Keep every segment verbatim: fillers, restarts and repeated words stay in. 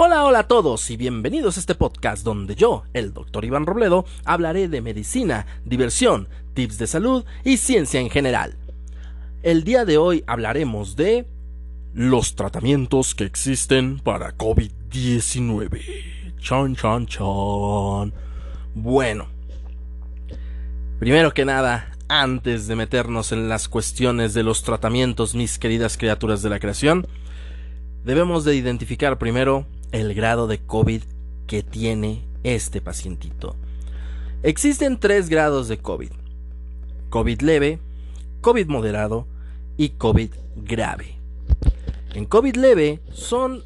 Hola, hola a todos y bienvenidos a este podcast donde yo, el doctor Iván Robledo, hablaré de medicina, diversión, tips de salud y ciencia en general. El día de hoy hablaremos de los tratamientos que existen para COVID diecinueve. Chan, chan, chan. Bueno, primero que nada, antes de meternos en las cuestiones de los tratamientos, mis queridas criaturas de la creación, debemos de identificar primero el grado de COVID que tiene este pacientito. Existen tres grados de COVID: COVID leve, COVID moderado y COVID grave. En COVID leve son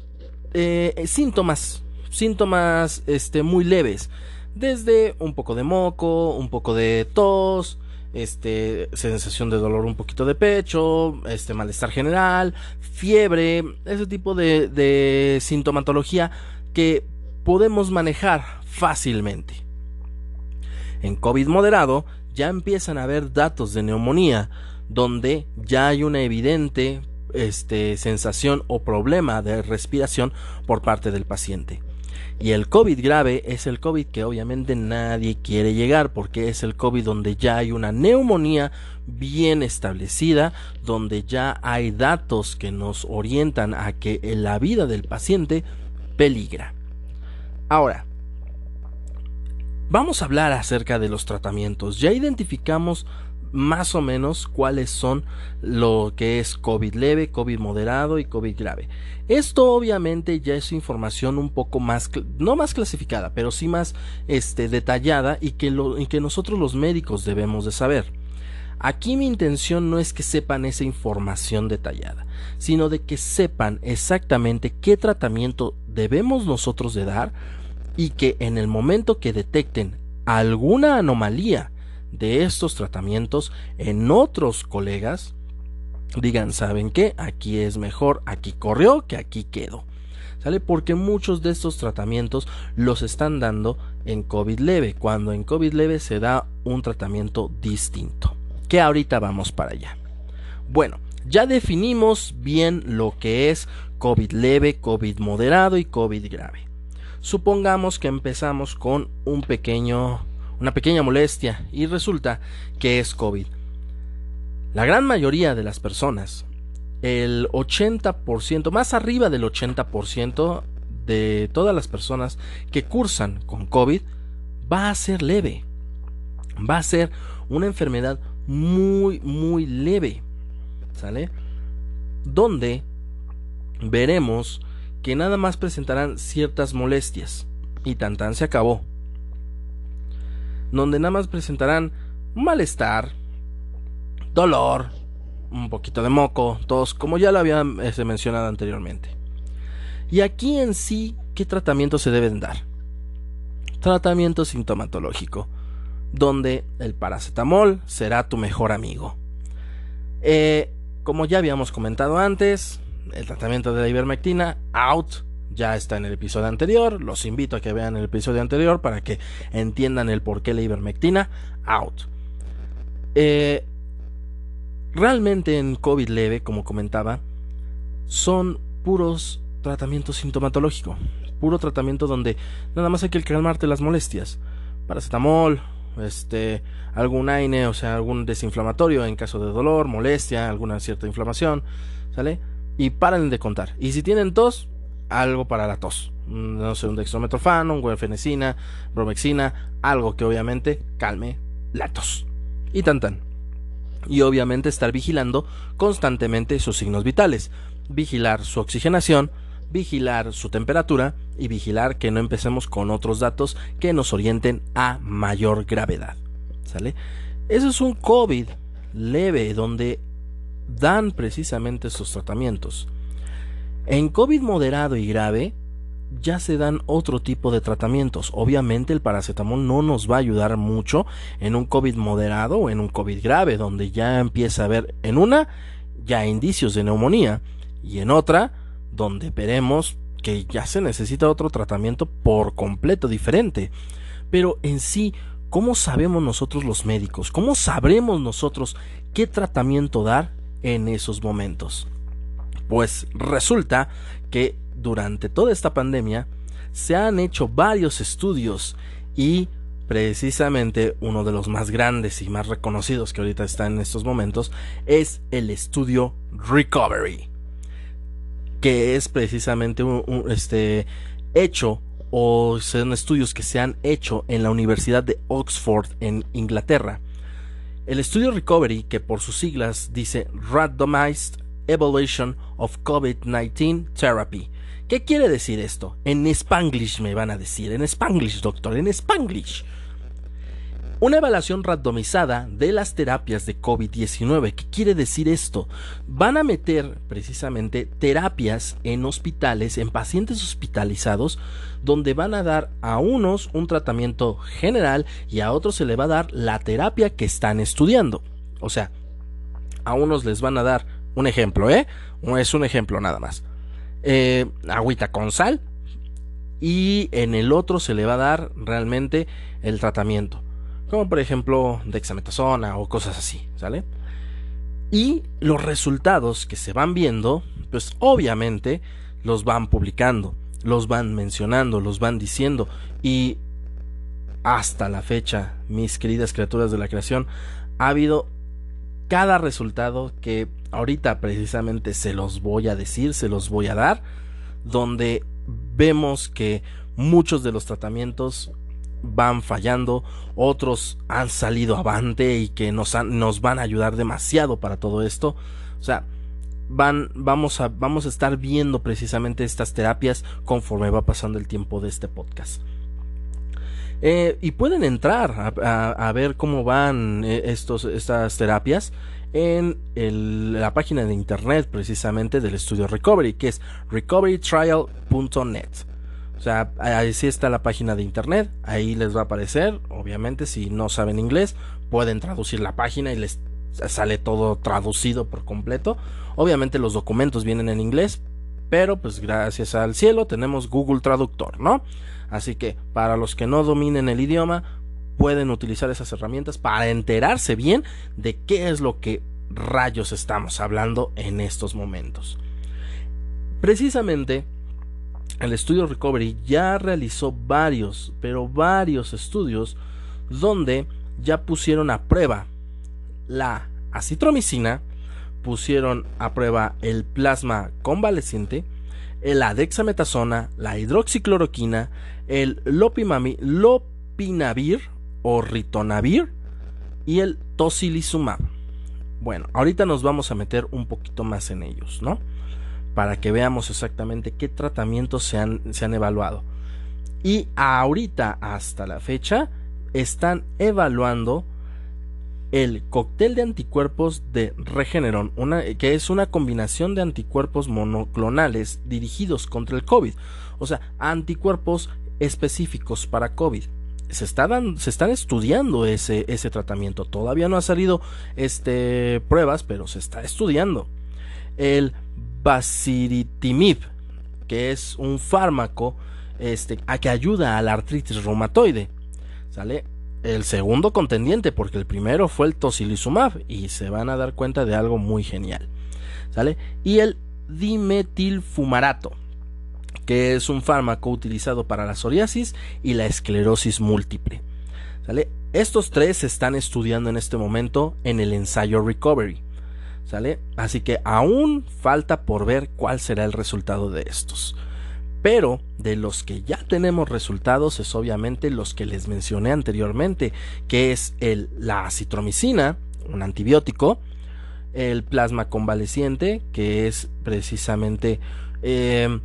eh, síntomas, síntomas este, muy leves, desde un poco de moco, un poco de tos, Este, sensación de dolor, un poquito de pecho, este, malestar general, fiebre, ese tipo de, de sintomatología que podemos manejar fácilmente. En COVID moderado ya empiezan a haber datos de neumonía, donde ya hay una evidente este, sensación o problema de respiración por parte del paciente. Y el COVID grave es el COVID que obviamente nadie quiere llegar, porque es el COVID donde ya hay una neumonía bien establecida, donde ya hay datos que nos orientan a que la vida del paciente peligra. Ahora, vamos a hablar acerca de los tratamientos. Ya identificamos más o menos cuáles son lo que es COVID leve, COVID moderado y COVID grave. Esto obviamente ya es información un poco más, no más clasificada, pero sí más este, detallada y que, lo, y que nosotros los médicos debemos de saber. Aquí mi intención no es que sepan esa información detallada, sino de que sepan exactamente qué tratamiento debemos nosotros de dar y que en el momento que detecten alguna anomalía de estos tratamientos en otros colegas, digan, ¿saben qué? Aquí es mejor, aquí corrió que aquí quedó, ¿sale? Porque muchos de estos tratamientos los están dando en COVID leve, cuando en COVID leve se da un tratamiento distinto, que ahorita vamos para allá. Bueno, ya definimos bien lo que es COVID leve, COVID moderado y COVID grave. Supongamos que empezamos con un pequeño... una pequeña molestia y resulta que es COVID. La gran mayoría de las personas, el ochenta por ciento, más arriba del ochenta por ciento de todas las personas que cursan con COVID, va a ser leve. Va a ser una enfermedad muy, muy leve, ¿sale? Donde veremos que nada más presentarán ciertas molestias y tan tan se acabó. Donde nada más presentarán malestar, dolor, un poquito de moco, tos, como ya lo había mencionado anteriormente. Y aquí en sí, ¿qué tratamientos se deben dar? Tratamiento sintomatológico, donde el paracetamol será tu mejor amigo. Eh, como ya habíamos comentado antes, el tratamiento de la ivermectina, out. Ya está en el episodio anterior, los invito a que vean el episodio anterior para que entiendan el por qué la ivermectina, out. Eh, realmente en COVID leve, como comentaba, son puros tratamientos sintomatológicos, puro tratamiento donde nada más hay que calmarte las molestias, paracetamol, este, algún AINE, o sea, algún desinflamatorio en caso de dolor, molestia, alguna cierta inflamación, ¿sale? Y paren de contar. Y si tienen tos, algo para la tos, no sé, un dextrometrofano, un guaifenesina, bromexina, algo que obviamente calme la tos y tan tan. Y obviamente estar vigilando constantemente sus signos vitales, vigilar su oxigenación, vigilar su temperatura y vigilar que no empecemos con otros datos que nos orienten a mayor gravedad, ¿sale? Eso es un COVID leve donde dan precisamente estos tratamientos. En COVID moderado y grave ya se dan otro tipo de tratamientos. Obviamente el paracetamol no nos va a ayudar mucho en un COVID moderado o en un COVID grave, donde ya empieza a haber en una ya indicios de neumonía y en otra donde veremos que ya se necesita otro tratamiento por completo diferente. Pero en sí, ¿cómo sabemos nosotros los médicos? ¿Cómo sabremos nosotros qué tratamiento dar en esos momentos? Pues resulta que durante toda esta pandemia se han hecho varios estudios y precisamente uno de los más grandes y más reconocidos que ahorita está en estos momentos es el estudio Recovery, que es precisamente un, un, este, hecho o son estudios que se han hecho en la Universidad de Oxford en Inglaterra. El estudio Recovery, que por sus siglas dice Randomized Evaluation of COVID diecinueve Therapy. ¿Qué quiere decir esto? En Spanglish me van a decir, en Spanglish, doctor, en Spanglish. Una evaluación randomizada de las terapias de COVID diecinueve. ¿Qué quiere decir esto? Van a meter precisamente terapias en hospitales, en pacientes hospitalizados, donde van a dar a unos un tratamiento general y a otros se le va a dar la terapia que están estudiando. O sea, a unos les van a dar un ejemplo, ¿eh? Es un ejemplo nada más. Eh, agüita con sal, y en el otro se le va a dar realmente el tratamiento, como por ejemplo dexametasona o cosas así, ¿sale? Y los resultados que se van viendo, pues obviamente los van publicando, los van mencionando, los van diciendo, y hasta la fecha, mis queridas criaturas de la creación, ha habido cada resultado que ahorita precisamente se los voy a decir, se los voy a dar, donde vemos que muchos de los tratamientos van fallando, otros han salido avante y que nos, han, nos van a ayudar demasiado para todo esto. O sea, van, vamos, a, vamos a estar viendo precisamente estas terapias conforme va pasando el tiempo de este podcast. Eh, y pueden entrar a, a, a ver cómo van estos, estas terapias en el, la página de internet precisamente del estudio Recovery, que es recovery trial punto net. O sea, ahí sí está la página de internet, ahí les va a aparecer. Obviamente, si no saben inglés, pueden traducir la página y les sale todo traducido por completo. Obviamente los documentos vienen en inglés, pero pues gracias al cielo tenemos Google Traductor, ¿no? Así que para los que no dominen el idioma, pueden utilizar esas herramientas para enterarse bien de qué es lo que rayos estamos hablando en estos momentos. Precisamente, el estudio Recovery ya realizó varios, pero varios estudios donde ya pusieron a prueba la azitromicina, pusieron a prueba el plasma convaleciente, la dexametasona, la hidroxicloroquina, el lopimami, lopinavir o ritonavir y el tocilizumab. Bueno, ahorita nos vamos a meter un poquito más en ellos, ¿no? Para que veamos exactamente qué tratamientos se han, se han evaluado. Y ahorita, hasta la fecha, están evaluando el cóctel de anticuerpos de Regeneron, una, que es una combinación de anticuerpos monoclonales dirigidos contra el COVID, o sea, anticuerpos específicos para COVID. Se, está dan, se están estudiando ese, ese tratamiento, todavía no ha salido este, pruebas, pero se está estudiando. El baricitinib, que es un fármaco este, a que ayuda a la artritis reumatoide, ¿sale? El segundo contendiente, porque el primero fue el tocilizumab, y se van a dar cuenta de algo muy genial, ¿sale? Y el dimetilfumarato, que es un fármaco utilizado para la psoriasis y la esclerosis múltiple, ¿sale? Estos tres se están estudiando en este momento en el ensayo Recovery, ¿sale? Así que aún falta por ver cuál será el resultado de estos. Pero de los que ya tenemos resultados es obviamente los que les mencioné anteriormente, que es el, la azitromicina, un antibiótico, el plasma convaleciente, que es precisamente eh,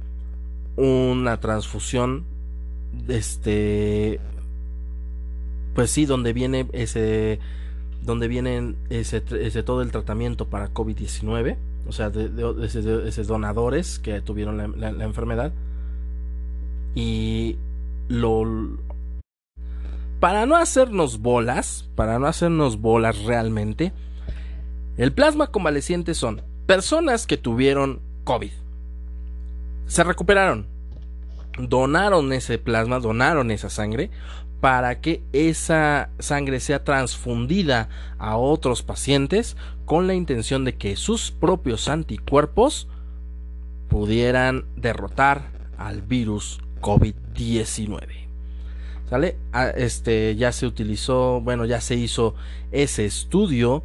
una transfusión, este, pues sí, donde viene ese, donde viene ese, ese todo el tratamiento para COVID diecinueve, o sea, de, de, de, de esos donadores que tuvieron la, la, la enfermedad. Y lo, para no hacernos bolas, para no hacernos bolas realmente, el plasma convaleciente son personas que tuvieron COVID, se recuperaron, donaron ese plasma, donaron esa sangre para que esa sangre sea transfundida a otros pacientes con la intención de que sus propios anticuerpos pudieran derrotar al virus COVID diecinueve. ¿Sale? Este, ya se utilizó, bueno, ya se hizo ese estudio.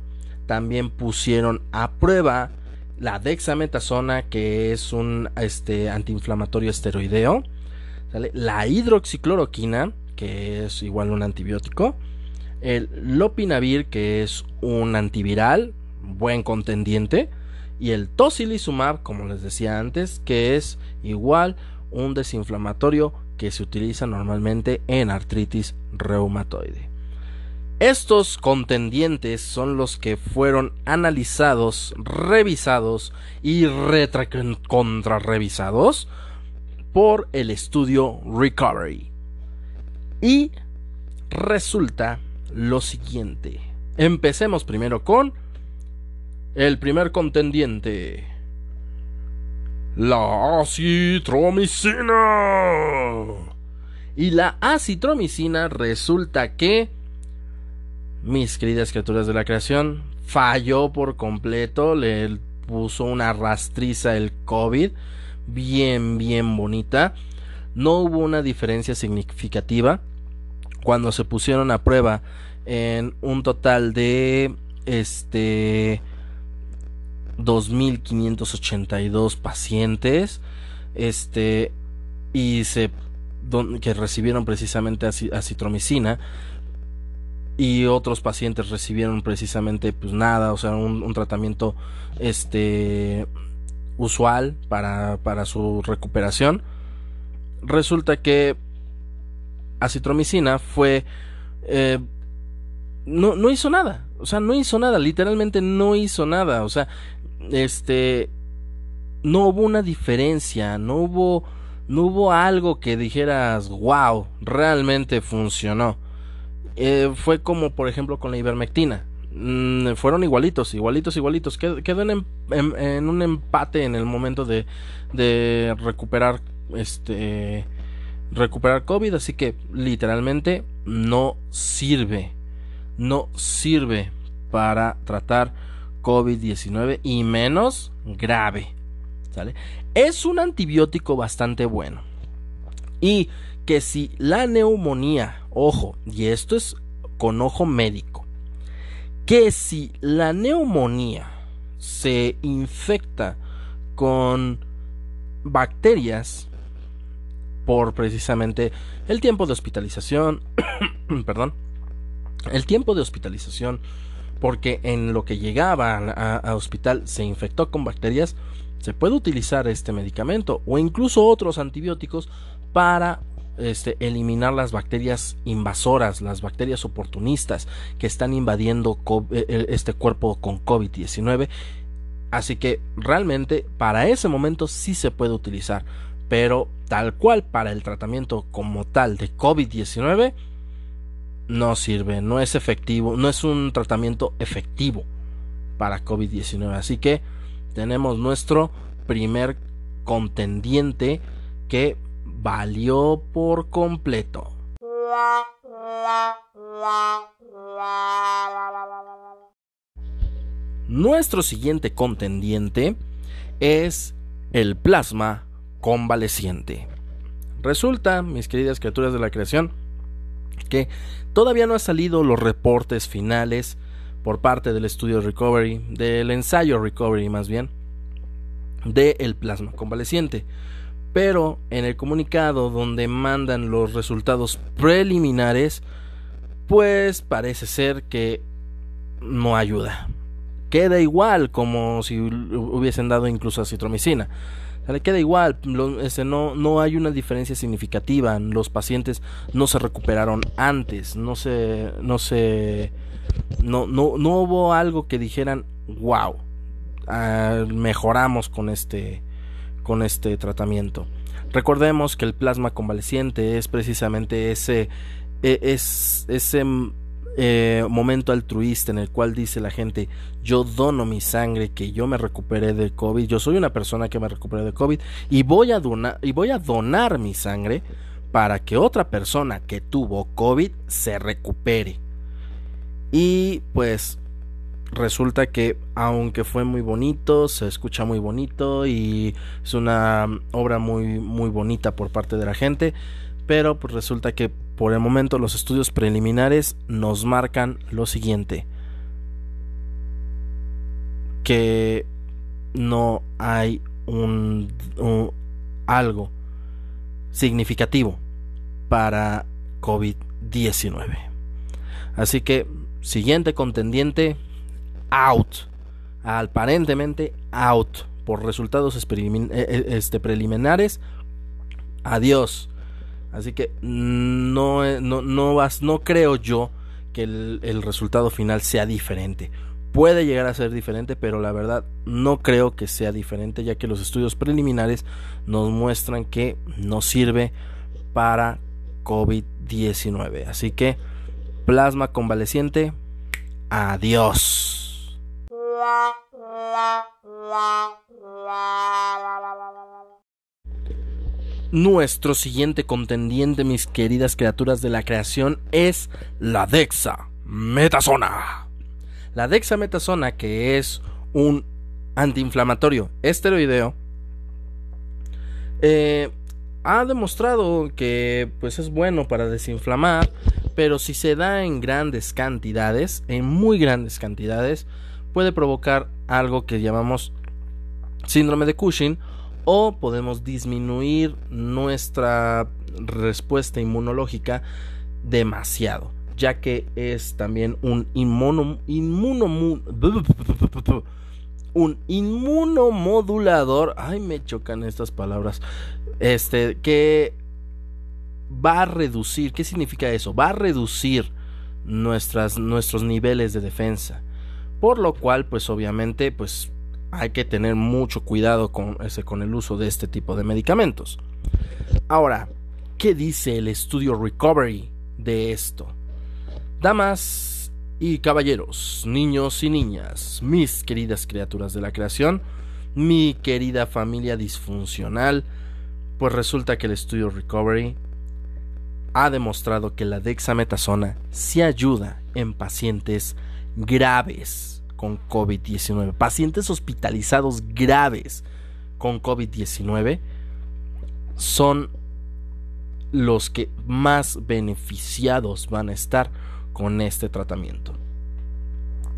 También pusieron a prueba la dexametasona, que es un este, antiinflamatorio esteroideo, ¿sale? La hidroxicloroquina, que es igual un antibiótico, el lopinavir, que es un antiviral, buen contendiente, y el tocilizumab, como les decía antes, que es igual un desinflamatorio que se utiliza normalmente en artritis reumatoide. Estos contendientes son los que fueron analizados, revisados y recontrarrevisados por el estudio Recovery. Y resulta lo siguiente. Empecemos primero con el primer contendiente, la azitromicina. Y la azitromicina resulta que, mis queridas criaturas de la creación, falló por completo. Le puso una rastriza el COVID bien bien bonita. No hubo una diferencia significativa cuando se pusieron a prueba en un total de este dos mil quinientos ochenta y dos pacientes este y se don, que recibieron precisamente azitromicina, y otros pacientes recibieron precisamente pues nada, o sea, un, un tratamiento este usual para, para su recuperación. Resulta que azitromicina fue eh, no, no hizo nada, o sea, no hizo nada, literalmente no hizo nada, o sea, este no hubo una diferencia, no hubo no hubo algo que dijeras wow, realmente funcionó. Eh, fue como por ejemplo con la ivermectina, mm, fueron igualitos, igualitos, igualitos, qued, quedó en, en, en un empate en el momento de, de recuperar este recuperar COVID, así que literalmente no sirve, no sirve para tratar COVID diecinueve y menos grave, ¿sale? Es un antibiótico bastante bueno, y que si la neumonía, ojo, y esto es con ojo médico, que si la neumonía se infecta con bacterias por precisamente el tiempo de hospitalización, perdón, el tiempo de hospitalización, porque en lo que llegaba a, a hospital se infectó con bacterias, se puede utilizar este medicamento o incluso otros antibióticos para Este, eliminar las bacterias invasoras, las bacterias oportunistas que están invadiendo COVID, este cuerpo con COVID diecinueve. Así que realmente para ese momento sí se puede utilizar, pero tal cual para el tratamiento como tal de COVID diecinueve no sirve, no es efectivo, no es un tratamiento efectivo para COVID diecinueve. Así que tenemos nuestro primer contendiente que valió por completo. Nuestro siguiente contendiente es el plasma convaleciente. Resulta, mis queridas criaturas de la creación, que todavía no han salido los reportes finales por parte del estudio Recovery, del ensayo Recovery más bien, del plasma convaleciente. Pero en el comunicado donde mandan los resultados preliminares, pues parece ser que no ayuda. Queda igual como si hubiesen dado incluso azitromicina. ¿Sale? Queda igual, lo, este, no, no hay una diferencia significativa. Los pacientes no se recuperaron antes, no se, no se, no, no, no hubo algo que dijeran wow, uh, mejoramos con este. con este tratamiento. Recordemos que el plasma convaleciente es precisamente ese es, ese eh, momento altruista en el cual dice la gente: yo dono mi sangre, que yo me recuperé de COVID, yo soy una persona que me recuperé de COVID y voy a donar, y voy a donar mi sangre para que otra persona que tuvo COVID se recupere. Y pues resulta que aunque fue muy bonito, se escucha muy bonito y es una obra muy, muy bonita por parte de la gente, pero pues resulta que por el momento los estudios preliminares nos marcan lo siguiente: que no hay un, un algo significativo para COVID diecinueve. Así que siguiente contendiente out, aparentemente out por resultados este, preliminares, adiós. Así que no no no vas, no creo yo que el, el resultado final sea diferente. Puede llegar a ser diferente, pero la verdad no creo que sea diferente, ya que los estudios preliminares nos muestran que no sirve para COVID diecinueve. Así que plasma convaleciente, adiós. Nuestro siguiente contendiente, mis queridas criaturas de la creación, es la dexametasona. La dexametasona, que es un antiinflamatorio esteroideo, eh, ha demostrado que pues es bueno para desinflamar, pero si se da en grandes cantidades, en muy grandes cantidades, puede provocar algo que llamamos síndrome de Cushing, o podemos disminuir nuestra respuesta inmunológica demasiado, ya que es también un inmuno, inmuno, un inmunomodulador, ay me chocan estas palabras, este, que va a reducir, ¿qué significa eso? Va a reducir nuestras, nuestros niveles de defensa, por lo cual pues obviamente pues hay que tener mucho cuidado con, ese, con el uso de este tipo de medicamentos. Ahora, ¿qué dice el estudio Recovery de esto? Damas y caballeros, niños y niñas, mis queridas criaturas de la creación, mi querida familia disfuncional, pues resulta que el estudio Recovery ha demostrado que la dexametasona sí ayuda en pacientes graves con COVID diecinueve, pacientes hospitalizados graves con COVID diecinueve son los que más beneficiados van a estar con este tratamiento.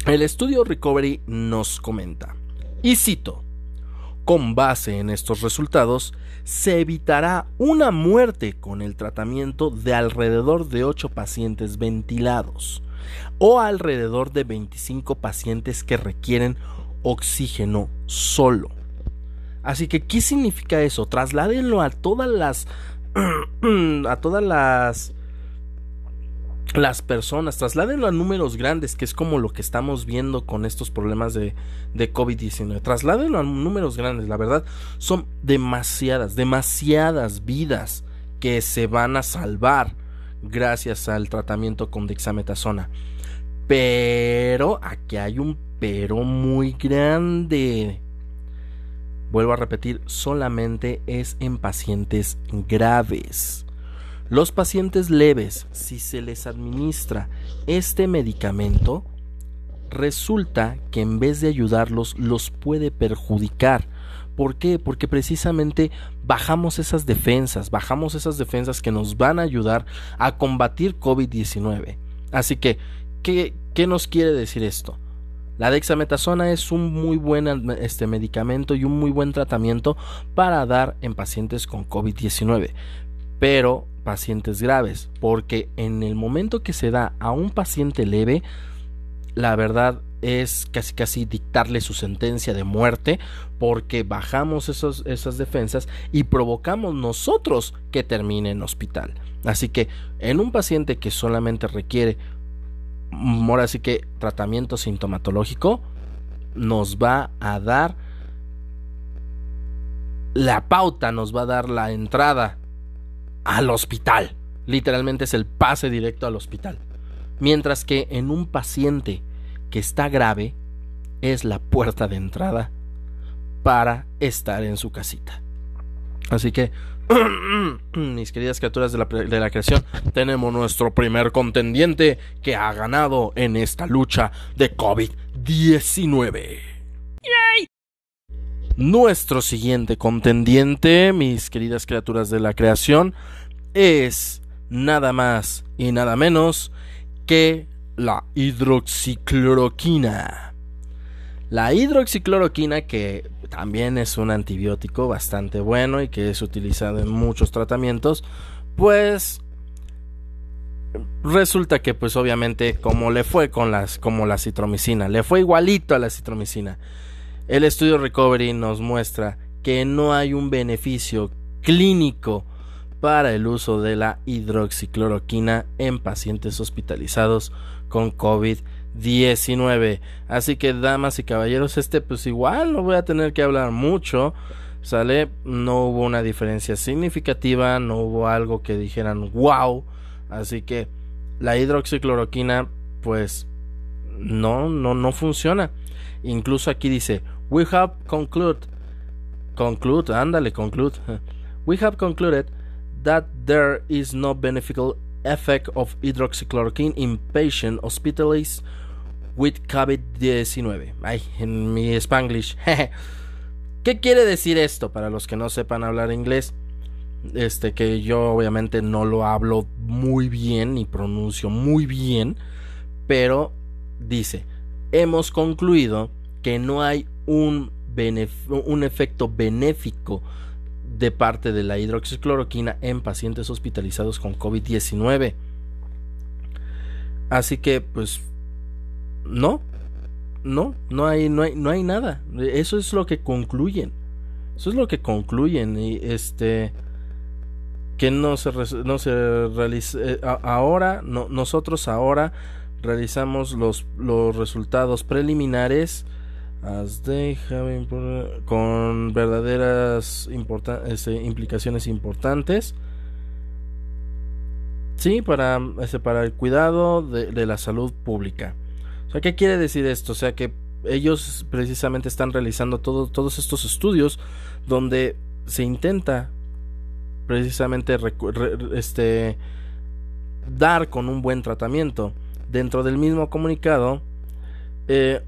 El estudio Recovery nos comenta, y cito: con base en estos resultados, se evitará una muerte con el tratamiento de alrededor de ocho pacientes ventilados o alrededor de veinticinco pacientes que requieren oxígeno solo. Así que, ¿qué significa eso? Trasládenlo a todas las a todas las las personas, trasládenlo a números grandes, que es como lo que estamos viendo con estos problemas de, de COVID diecinueve. Trasládenlo a números grandes, la verdad son demasiadas, demasiadas vidas que se van a salvar gracias al tratamiento con dexametasona. Pero aquí hay un pero muy grande. Vuelvo a repetir, solamente es en pacientes graves. Los pacientes leves, si se les administra este medicamento, resulta que en vez de ayudarlos, los puede perjudicar. ¿Por qué? Porque precisamente bajamos esas defensas, bajamos esas defensas que nos van a ayudar a combatir COVID diecinueve. Así que, ¿qué, qué nos quiere decir esto? La dexametasona es un muy buen este, medicamento y un muy buen tratamiento para dar en pacientes con COVID diecinueve. Pero pacientes graves, porque en el momento que se da a un paciente leve, la verdad es casi casi dictarle su sentencia de muerte, porque bajamos esos, esas defensas y provocamos nosotros que termine en hospital. Así que en un paciente que solamente requiere, ahora sí que tratamiento sintomatológico, nos va a dar la pauta, nos va a dar la entrada al hospital, literalmente es el pase directo al hospital, mientras que en un paciente que está grave es la puerta de entrada para estar en su casita. Así que, mis queridas criaturas de la, de la creación, tenemos nuestro primer contendiente que ha ganado en esta lucha de COVID diecinueve. COVID diecinueve. ¡Yay! Nuestro siguiente contendiente, mis queridas criaturas de la creación, es nada más y nada menos que la hidroxicloroquina. La hidroxicloroquina, que también es un antibiótico bastante bueno y que es utilizado en muchos tratamientos, pues resulta que pues obviamente como le fue con las como la azitromicina, le fue igualito a la azitromicina. El estudio Recovery nos muestra que no hay un beneficio clínico para el uso de la hidroxicloroquina en pacientes hospitalizados con COVID diecinueve. Así que, damas y caballeros, este pues igual no voy a tener que hablar mucho, ¿sale? No hubo una diferencia significativa, no hubo algo que dijeran wow. Así que la hidroxicloroquina pues no, no, no funciona. Incluso aquí dice, we have concluded, conclude, ándale, conclude. We have concluded that there is no beneficial effect of hydroxychloroquine in patients hospitalized with COVID diecinueve. Ay, en mi Spanglish. ¿Qué quiere decir esto? Para los que no sepan hablar inglés, este que yo obviamente no lo hablo muy bien ni pronuncio muy bien, pero dice, hemos concluido que no hay un, benef- un efecto benéfico de parte de la hidroxicloroquina en pacientes hospitalizados con COVID diecinueve. Así que pues no, no, no hay, no hay, no hay nada. Eso es lo que concluyen. Eso es lo que concluyen y este que no se no se realiza eh, ahora no, nosotros ahora realizamos los los resultados preliminares con verdaderas importan- este, implicaciones importantes, sí, para, este, para el cuidado de, de la salud pública. O sea, ¿qué quiere decir esto? O sea, que ellos precisamente están realizando todo, todos estos estudios donde se intenta precisamente recu- re- este, dar con un buen tratamiento. Dentro del mismo comunicado, eh,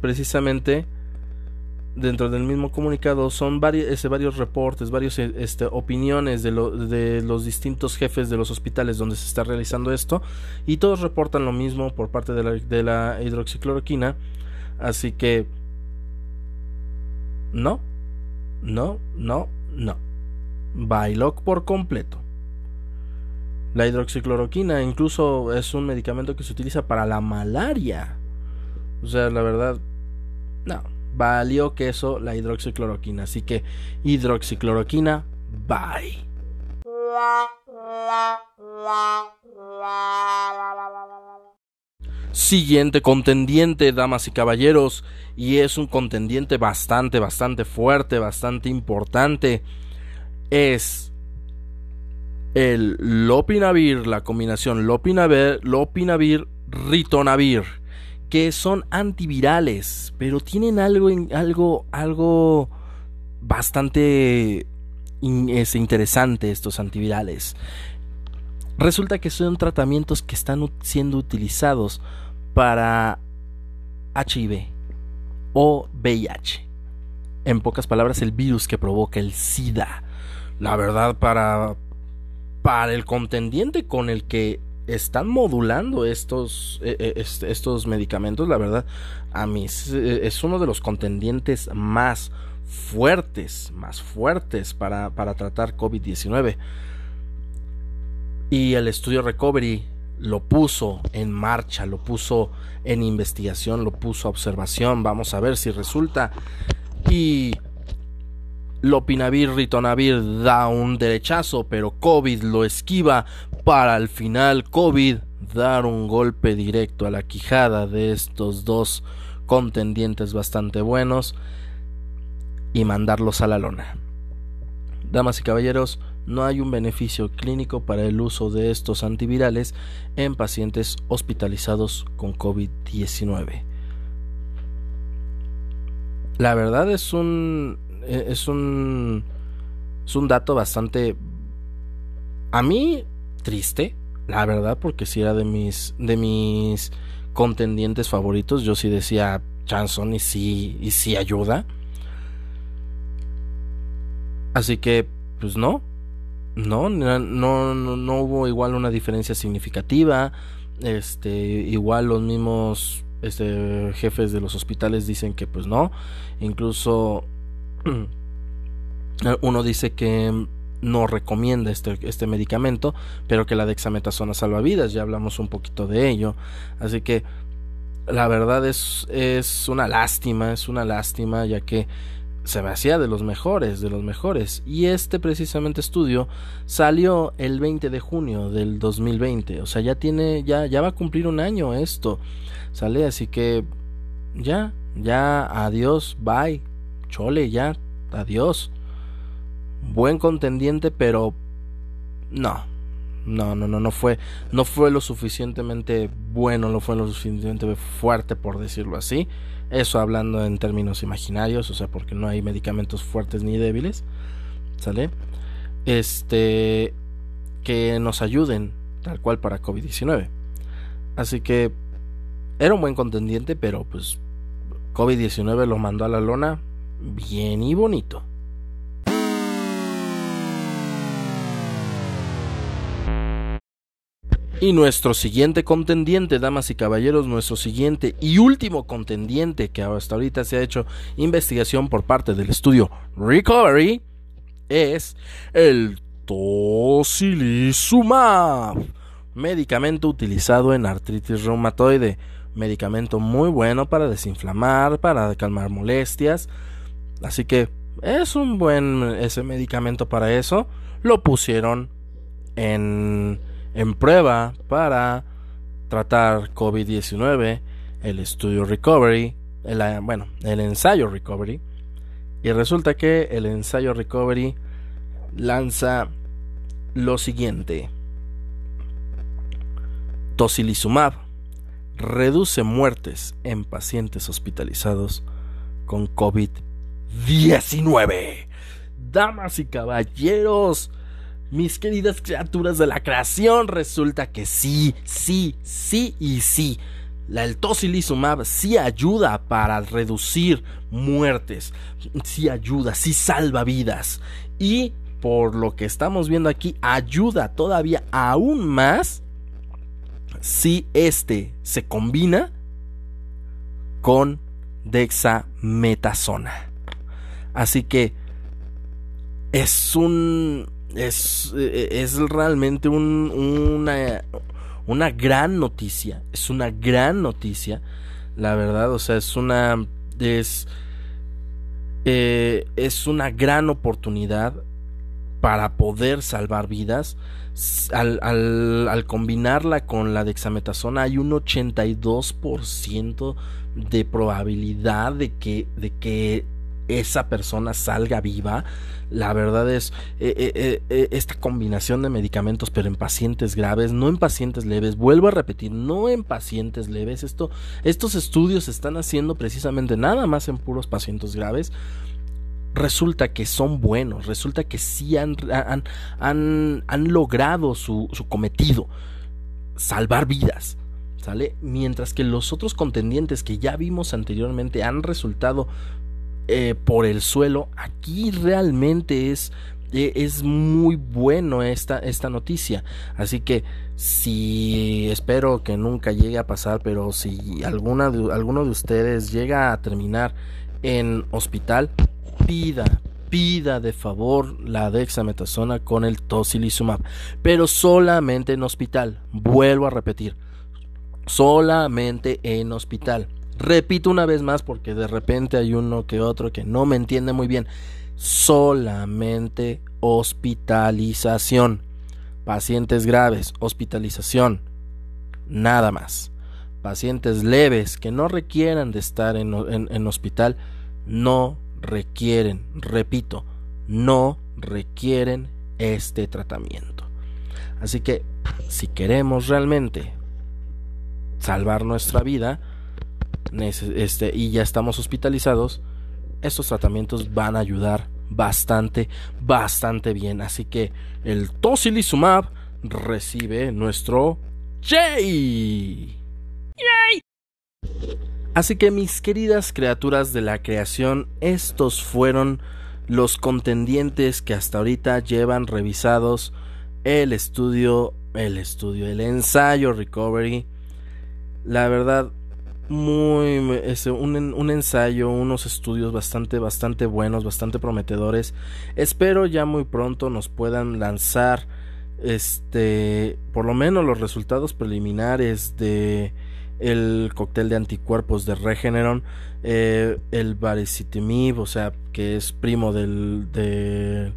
precisamente dentro del mismo comunicado son varios, varios reportes, varios este, opiniones de, lo, de los distintos jefes de los hospitales donde se está realizando esto, y todos reportan lo mismo por parte de la, de la hidroxicloroquina. Así que no, no, no, no, bailó por completo. La hidroxicloroquina incluso es un medicamento que se utiliza para la malaria. O sea, la verdad, no, valió que eso la hidroxicloroquina. Así que hidroxicloroquina, bye. Siguiente contendiente, damas y caballeros, y es un contendiente bastante, bastante fuerte, bastante importante. Es el lopinavir, la combinación lopinavir, lopinavir, ritonavir, que son antivirales, pero tienen algo, algo, algo bastante in, es interesante estos antivirales. Resulta que son tratamientos que están siendo utilizados para H I V o V I H. En pocas palabras, el virus que provoca el SIDA. La verdad, para, para el contendiente con el que están modulando estos, estos medicamentos, la verdad, a mí es uno de los contendientes más fuertes, más fuertes para, para tratar COVID diecinueve. Y el estudio Recovery lo puso en marcha, lo puso en investigación, lo puso a observación. Vamos a ver si resulta. Y lopinavir, ritonavir da un derechazo, pero COVID lo esquiva para al final COVID dar un golpe directo a la quijada de estos dos contendientes bastante buenos y mandarlos a la lona. Damas y caballeros, no hay un beneficio clínico para el uso de estos antivirales en pacientes hospitalizados con COVID diecinueve. La verdad es un Es un, es un dato bastante, a mí, triste, la verdad, porque si era de mis de mis contendientes favoritos. Yo sí decía Chanson y sí, y sí ayuda. Así que pues no, no, no, no, no hubo igual una diferencia significativa. Este, igual los mismos este, jefes de los hospitales dicen que pues no. Incluso uno dice que no recomienda este, este medicamento, pero que la dexametasona salva vidas. Ya hablamos un poquito de ello. Así que la verdad es, es una lástima, es una lástima, ya que se me hacía de los mejores, de los mejores. Y este precisamente estudio salió el veinte de junio del dos mil veinte. O sea, ya tiene, ya, ya va a cumplir un año esto. Sale, así que ya, ya, adiós, bye, chole, ya, adiós. Buen contendiente, pero no, no, no, no, no fue, no fue lo suficientemente bueno, no fue lo suficientemente fuerte, por decirlo así. Eso hablando en términos imaginarios, o sea, porque no hay medicamentos fuertes ni débiles, ¿sale? Este, que nos ayuden, tal cual, para COVID diecinueve. Así que era un buen contendiente, pero pues COVID diecinueve lo mandó a la lona bien y bonito. Y nuestro siguiente contendiente, damas y caballeros, nuestro siguiente y último contendiente, que hasta ahorita se ha hecho investigación por parte del estudio Recovery, es el tocilizumab, medicamento utilizado en artritis reumatoide, medicamento muy bueno para desinflamar, para calmar molestias, así que es un buen ese medicamento para eso. Lo pusieron en... en prueba para tratar COVID diecinueve, el estudio Recovery, el, bueno, el ensayo Recovery, y resulta que el ensayo Recovery lanza lo siguiente: tocilizumab reduce muertes en pacientes hospitalizados con COVID diecinueve. Damas y caballeros, mis queridas criaturas de la creación, resulta que sí, sí, sí y sí. El tocilizumab sí ayuda para reducir muertes, sí ayuda, sí salva vidas. Y por lo que estamos viendo aquí, ayuda todavía aún más si este se combina con dexametasona. Así que es un... Es, es realmente un, una, una gran noticia. Es una gran noticia, la verdad. O sea, es una es, eh, es una gran oportunidad para poder salvar vidas. Al, al, al combinarla con la dexametasona hay un ochenta y dos por ciento de probabilidad de que, de que esa persona salga viva. La verdad es eh, eh, eh, esta combinación de medicamentos, pero en pacientes graves, no en pacientes leves. Vuelvo a repetir, no en pacientes leves. Esto, estos estudios se están haciendo precisamente nada más en puros pacientes graves. Resulta que son buenos, resulta que sí han, han, han, han logrado su, su cometido, salvar vidas, ¿sale? Mientras que los otros contendientes que ya vimos anteriormente han resultado Eh, por el suelo. Aquí realmente es, eh, es muy bueno esta, esta noticia. Así que si, espero que nunca llegue a pasar, pero si alguna de, alguno de ustedes llega a terminar en hospital, pida, pida de favor la dexametasona con el tocilizumab, pero solamente en hospital. Vuelvo a repetir, solamente en hospital. Repito una vez más, porque de repente hay uno que otro que no me entiende muy bien. Solamente hospitalización. Pacientes graves, hospitalización. Nada más. Pacientes leves que no requieran de estar en, en, en hospital, no requieren, repito, no requieren este tratamiento. Así que si queremos realmente salvar nuestra vida, Este, y ya estamos hospitalizados, estos tratamientos van a ayudar bastante, bastante bien. Así que el tocilizumab recibe nuestro J. ¡Yay! Así que, mis queridas criaturas de la creación, estos fueron los contendientes que hasta ahorita llevan revisados el estudio, el estudio, el ensayo Recovery. La verdad, muy es un, un ensayo, unos estudios bastante, bastante buenos, bastante prometedores. Espero ya muy pronto nos puedan lanzar, este, por lo menos los resultados preliminares de el cóctel de anticuerpos de Regeneron, eh, el baricitinib, o sea, que es primo del de,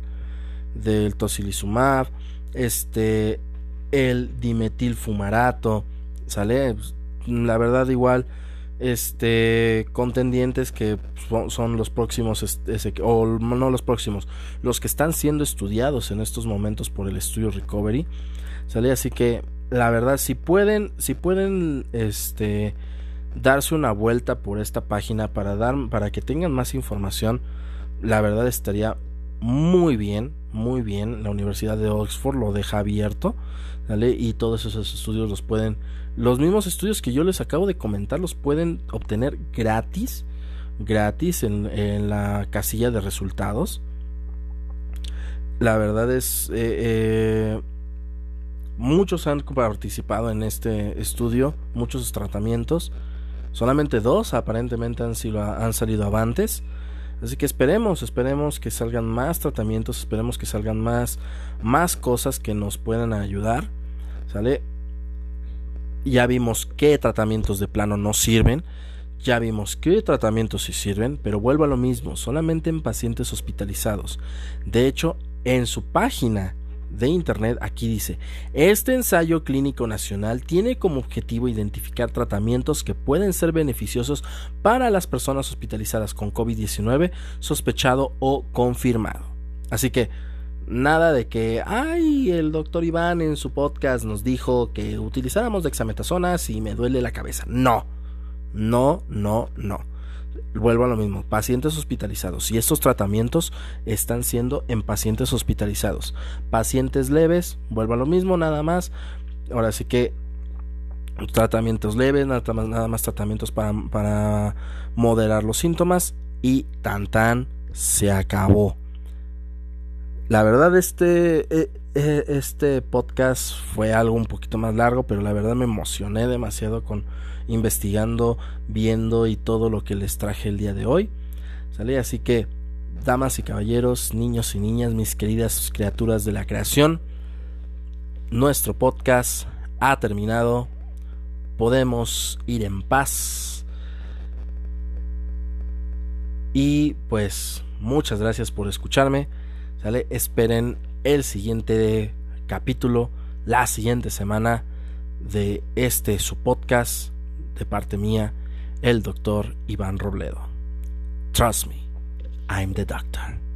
del tocilizumab, este, el dimetilfumarato, sale. La verdad, igual, este, contendientes que son los próximos, ese, o no los próximos, los que están siendo estudiados en estos momentos por el estudio Recovery, sale. Así que la verdad, si pueden, si pueden, este, darse una vuelta por esta página para dar, para que tengan más información, la verdad estaría muy bien, muy bien. La Universidad de Oxford lo deja abierto, ¿vale? Y todos esos estudios los pueden, los mismos estudios que yo les acabo de comentar, los pueden obtener gratis, gratis en, en la casilla de resultados. La verdad es, eh, eh, muchos han participado en este estudio, muchos tratamientos, solamente dos aparentemente han, sido, han salido avantes. Así que esperemos, esperemos que salgan más tratamientos, esperemos que salgan más, más cosas que nos puedan ayudar, ¿sale? Ya vimos qué tratamientos de plano no sirven, ya vimos qué tratamientos sí sirven, pero vuelvo a lo mismo, solamente en pacientes hospitalizados. De hecho, en su página de internet aquí dice: este ensayo clínico nacional tiene como objetivo identificar tratamientos que pueden ser beneficiosos para las personas hospitalizadas con covid diecinueve sospechado o confirmado. Así que nada de que ay, el doctor Iván en su podcast nos dijo que utilizáramos dexametasona si me duele la cabeza. No, no, no, no. Vuelvo a lo mismo, pacientes hospitalizados, y estos tratamientos están siendo en pacientes hospitalizados. Pacientes leves, vuelvo a lo mismo, nada más, ahora sí que tratamientos leves, nada más, nada más tratamientos para, para moderar los síntomas, y tan tan, se acabó. La verdad, este, este podcast fue algo un poquito más largo, pero la verdad me emocioné demasiado con investigando, viendo y todo lo que les traje el día de hoy, ¿sale? Así que, damas y caballeros, niños y niñas, mis queridas criaturas de la creación, nuestro podcast ha terminado. Podemos ir en paz. Y pues, muchas gracias por escucharme, ¿sale? Esperen el siguiente capítulo, la siguiente semana, de este su podcast, de parte mía, el doctor Iván Robledo. Trust me, I'm the doctor.